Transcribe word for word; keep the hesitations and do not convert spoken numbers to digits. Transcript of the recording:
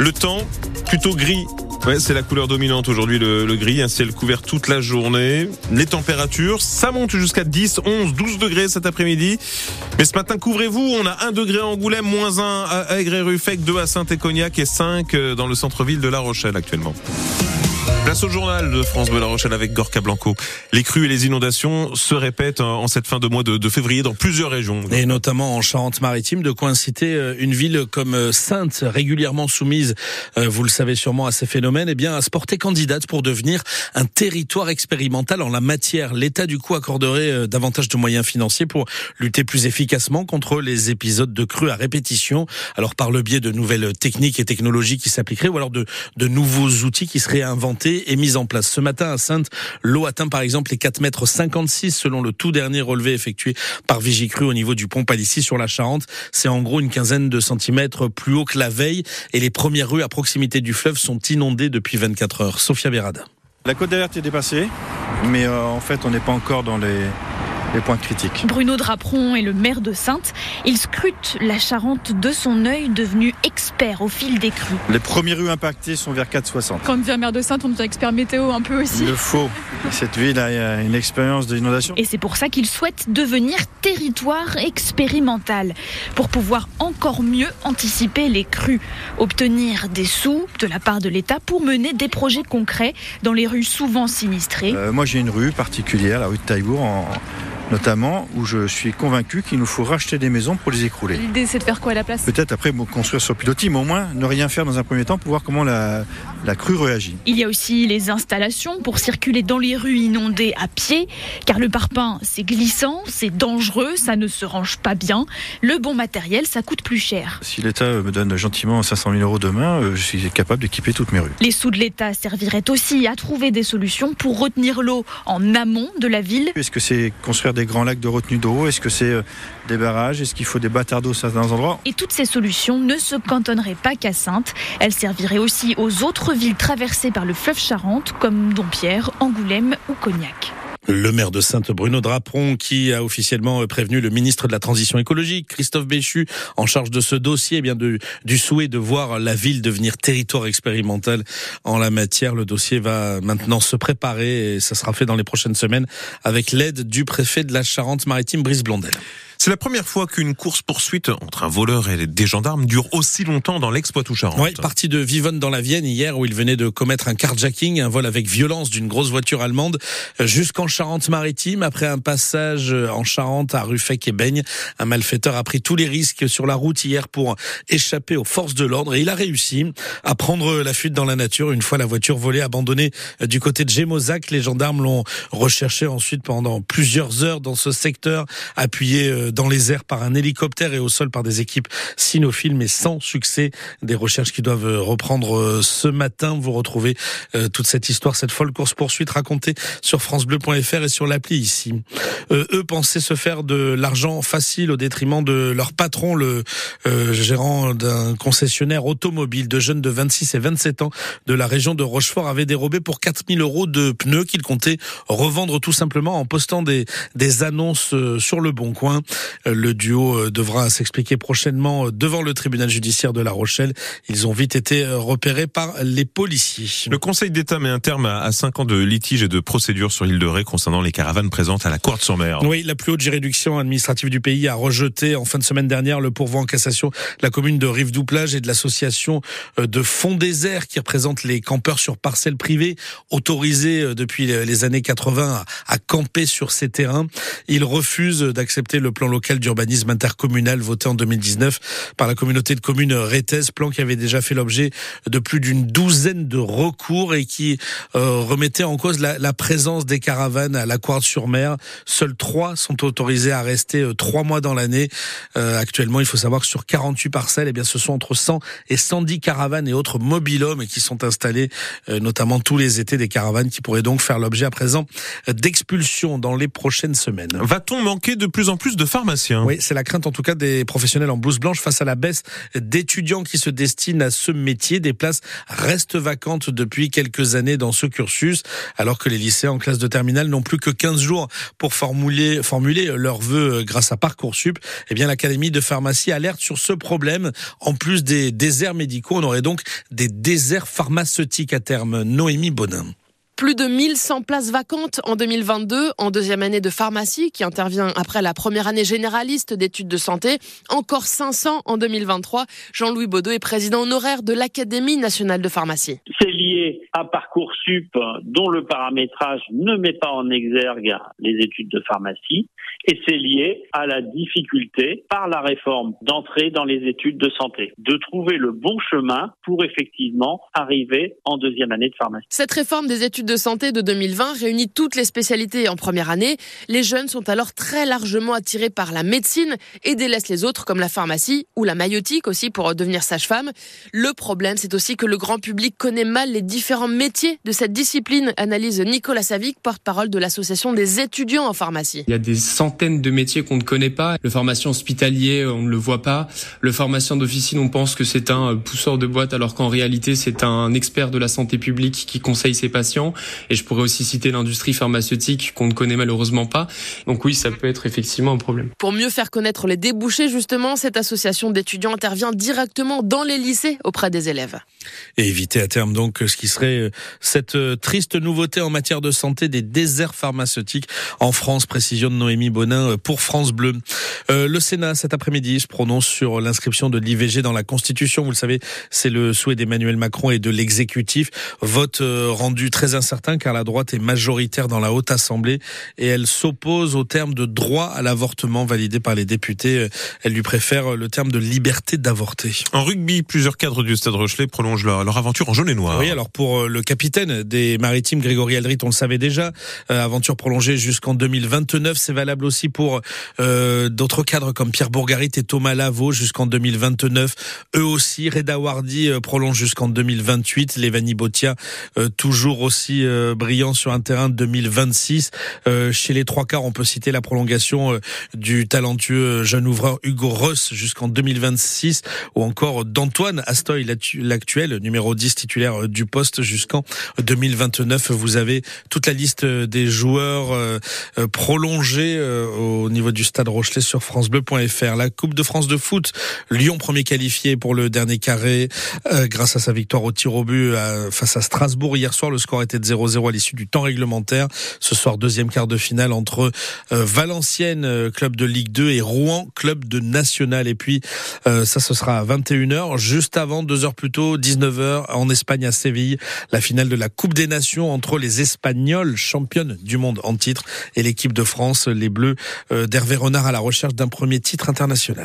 Le temps, plutôt gris. Ouais, c'est la couleur dominante aujourd'hui, le, le gris, un ciel couvert toute la journée. Les températures, ça monte jusqu'à dix, onze, douze degrés cet après-midi. Mais ce matin, couvrez-vous, on a un degré à Angoulême, moins un à Aigre-et-Ruffec, deux à Saint-Écognac et cinq dans le centre-ville de La Rochelle actuellement. Place au journal de France Bleu La Rochelle avec Gorka Blanco. Les crues et les inondations se répètent en cette fin de mois de, de février dans plusieurs régions. Et notamment en Charente-Maritime, de quoi inciter une ville comme Saintes, régulièrement soumise, vous le savez sûrement, à ces phénomènes, eh bien à se porter candidate pour devenir un territoire expérimental en la matière. L'État du coup accorderait davantage de moyens financiers pour lutter plus efficacement contre les épisodes de crues à répétition, alors par le biais de nouvelles techniques et technologies qui s'appliqueraient ou alors de, de nouveaux outils qui seraient inventés est mise en place. Ce matin à Saintes, l'eau atteint par exemple les quatre virgule cinquante-six mètres selon le tout dernier relevé effectué par Vigicru au niveau du pont Palissy sur la Charente. C'est en gros une quinzaine de centimètres plus haut que la veille et les premières rues à proximité du fleuve sont inondées depuis vingt-quatre heures. Sophia Berada. La côte d'alerte est dépassée, mais euh, en fait on n'est pas encore dans les... les points critiques. Bruno Drapron est le maire de Saintes. Il scrute la Charente de son œil, devenu expert au fil des crues. Les premières rues impactées sont vers quatre virgule soixante. Quand on devient maire de Saintes, on devient expert météo un peu aussi. Le faux. Cette ville a une expérience de l'inondation. Et c'est pour ça qu'il souhaite devenir territoire expérimental, pour pouvoir encore mieux anticiper les crues, obtenir des sous de la part de l'État pour mener des projets concrets dans les rues souvent sinistrées. Euh, moi j'ai une rue particulière, la rue de Taillebourg, en... notamment où je suis convaincu qu'il nous faut racheter des maisons pour les écrouler. L'idée c'est de faire quoi à la place ? Peut-être après construire sur pilotis, mais au moins ne rien faire dans un premier temps pour voir comment la, la crue réagit. Il y a aussi les installations pour circuler dans les rues inondées à pied, car le parpaing c'est glissant, c'est dangereux, ça ne se range pas bien. Le bon matériel ça coûte plus cher. Si l'État me donne gentiment cinq cent mille euros demain, je suis capable d'équiper toutes mes rues. Les sous de l'État serviraient aussi à trouver des solutions pour retenir l'eau en amont de la ville. Est-ce que c'est construire des grands lacs de retenue d'eau? Est-ce que c'est des barrages? Est-ce qu'il faut des bâtards d'eau à certains endroits? Et toutes ces solutions ne se cantonneraient pas qu'à Saintes. Elles serviraient aussi aux autres villes traversées par le fleuve Charente, comme Dompierre, Angoulême ou Cognac. Le maire de Saintes, Bruno Drapron, qui a officiellement prévenu le ministre de la Transition écologique, Christophe Béchu, en charge de ce dossier, eh bien de, du souhait de voir la ville devenir territoire expérimental en la matière. Le dossier va maintenant se préparer et ça sera fait dans les prochaines semaines avec l'aide du préfet de la Charente-Maritime, Brice Blondel. C'est la première fois qu'une course-poursuite entre un voleur et des gendarmes dure aussi longtemps dans l'Expoitou-Charentes. Oui, parti de Vivonne dans la Vienne hier où il venait de commettre un carjacking, un vol avec violence d'une grosse voiture allemande jusqu'en Charente-Maritime. Après un passage en Charente à Ruffec et Baigne, un malfaiteur a pris tous les risques sur la route hier pour échapper aux forces de l'ordre et il a réussi à prendre la fuite dans la nature. Une fois la voiture volée, abandonnée du côté de Gémozac, les gendarmes l'ont recherché ensuite pendant plusieurs heures dans ce secteur, appuyé dans les airs par un hélicoptère et au sol par des équipes cynophiles, mais sans succès. Des recherches qui doivent reprendre ce matin. Vous retrouvez toute cette histoire, cette folle course-poursuite racontée sur francebleu point fr et sur l'appli ici. Euh, eux pensaient se faire de l'argent facile au détriment de leur patron, le euh, gérant d'un concessionnaire automobile. Deux jeunes de vingt-six et vingt-sept ans de la région de Rochefort avaient dérobé pour quatre mille euros de pneus qu'ils comptaient revendre tout simplement en postant des, des annonces sur le Bon Coin. Le duo devra s'expliquer prochainement devant le tribunal judiciaire de La Rochelle. Ils ont vite été repérés par les policiers. Le Conseil d'État met un terme à cinq ans de litiges et de procédures sur l'île de Ré concernant les caravanes présentes à la Courte-sur-Mer. Oui, la plus haute juridiction administrative du pays a rejeté en fin de semaine dernière le pourvoi en cassation de la commune de Rivedoux-Plage et de l'association de Fonds Désert qui représente les campeurs sur parcelles privées autorisés depuis les années quatre-vingts à camper sur ces terrains. Ils refusent d'accepter le plan local d'urbanisme intercommunal voté en deux mille dix-neuf par la communauté de communes rétaise, plan qui avait déjà fait l'objet de plus d'une douzaine de recours et qui euh, remettait en cause la, la présence des caravanes à la Courte-sur-Mer. Seuls trois sont autorisés à rester trois mois dans l'année. Euh, actuellement, il faut savoir que sur quarante-huit parcelles, eh bien, ce sont entre cent et cent dix caravanes et autres mobilhomes qui sont installés, euh, notamment tous les étés, des caravanes qui pourraient donc faire l'objet à présent d'expulsions dans les prochaines semaines. Va-t-on manquer de plus en plus de pharmacien. Oui, c'est la crainte en tout cas des professionnels en blouse blanche face à la baisse d'étudiants qui se destinent à ce métier. Des places restent vacantes depuis quelques années dans ce cursus, alors que les lycéens en classe de terminale n'ont plus que quinze jours pour formuler, formuler leurs vœux grâce à Parcoursup. Eh bien, l'Académie de pharmacie alerte sur ce problème. En plus des déserts médicaux, on aurait donc des déserts pharmaceutiques à terme. Noémie Bonin. Plus de mille cent places vacantes en deux mille vingt-deux, en deuxième année de pharmacie, qui intervient après la première année généraliste d'études de santé. Encore cinq cents en deux mille vingt-trois. Jean-Louis Baudot est président honoraire de l'Académie nationale de pharmacie. C'est lié à Parcoursup, dont le paramétrage ne met pas en exergue les études de pharmacie. Et c'est lié à la difficulté, par la réforme, d'entrer dans les études de santé, de trouver le bon chemin pour effectivement arriver en deuxième année de pharmacie. Cette réforme des études de santé de deux mille vingt réunit toutes les spécialités en première année. Les jeunes sont alors très largement attirés par la médecine et délaissent les autres comme la pharmacie ou la maïeutique aussi pour devenir sage-femme. Le problème, c'est aussi que le grand public connaît mal les différents métiers de cette discipline, analyse Nicolas Savic, porte-parole de l'association des étudiants en pharmacie. Il y a des centaines de métiers qu'on ne connaît pas. Le pharmacien hospitalier, on ne le voit pas. Le pharmacien d'officine, on pense que c'est un pousseur de boîte alors qu'en réalité, c'est un expert de la santé publique qui conseille ses patients. Et je pourrais aussi citer l'industrie pharmaceutique qu'on ne connaît malheureusement pas. Donc oui, ça peut être effectivement un problème. Pour mieux faire connaître les débouchés, justement, cette association d'étudiants intervient directement dans les lycées auprès des élèves. Et éviter à terme donc ce qui serait cette triste nouveauté en matière de santé, des déserts pharmaceutiques en France. Précision de Noémie Bonin pour France Bleu. Euh, le Sénat, cet après-midi, se prononce sur l'inscription de l'I V G dans la Constitution. Vous le savez, c'est le souhait d'Emmanuel Macron et de l'exécutif. Vote rendu très incertain car la droite est majoritaire dans la Haute Assemblée et elle s'oppose au terme de droit à l'avortement validé par les députés. Elle lui préfère le terme de liberté d'avorter. En rugby, plusieurs cadres du Stade Rochelais prolongent leur, leur aventure en jaune et noir. Oui, alors pour le capitaine des Maritimes, Grégory Aldrit, on le savait déjà, euh, aventure prolongée jusqu'en deux mille vingt-neuf. C'est valable aussi pour euh, d'autres cadres comme Pierre Bourgarit et Thomas Laveau jusqu'en deux mille vingt-neuf. Eux aussi, Reda Wardi euh, prolonge jusqu'en deux mille vingt-huit. Lévanibotia, euh, toujours aussi Aussi, euh, brillant sur un terrain deux mille vingt-six. Euh, chez les trois quarts, on peut citer la prolongation euh, du talentueux jeune ouvreur Hugo Ross jusqu'en deux mille vingt-six ou encore d'Antoine Astoy, l'actuel numéro dix titulaire du poste jusqu'en deux mille vingt-neuf. Vous avez toute la liste des joueurs euh, prolongés euh, au niveau du Stade Rochelais sur francebleu point fr. La Coupe de France de foot, Lyon premier qualifié pour le dernier carré euh, grâce à sa victoire au tir au but à, face à Strasbourg hier soir. Le score était de zéro zéro à l'issue du temps réglementaire. Ce soir, deuxième quart de finale entre euh, Valenciennes, euh, club de Ligue deux, et Rouen, club de National. Et puis, euh, ça, ce sera à vingt et une heures. Juste avant, deux heures plus tôt, dix-neuf heures, en Espagne, à Séville, la finale de la Coupe des Nations entre les Espagnols, championnes du monde en titre, et l'équipe de France, les Bleus euh, d'Hervé Renard, à la recherche d'un premier titre international.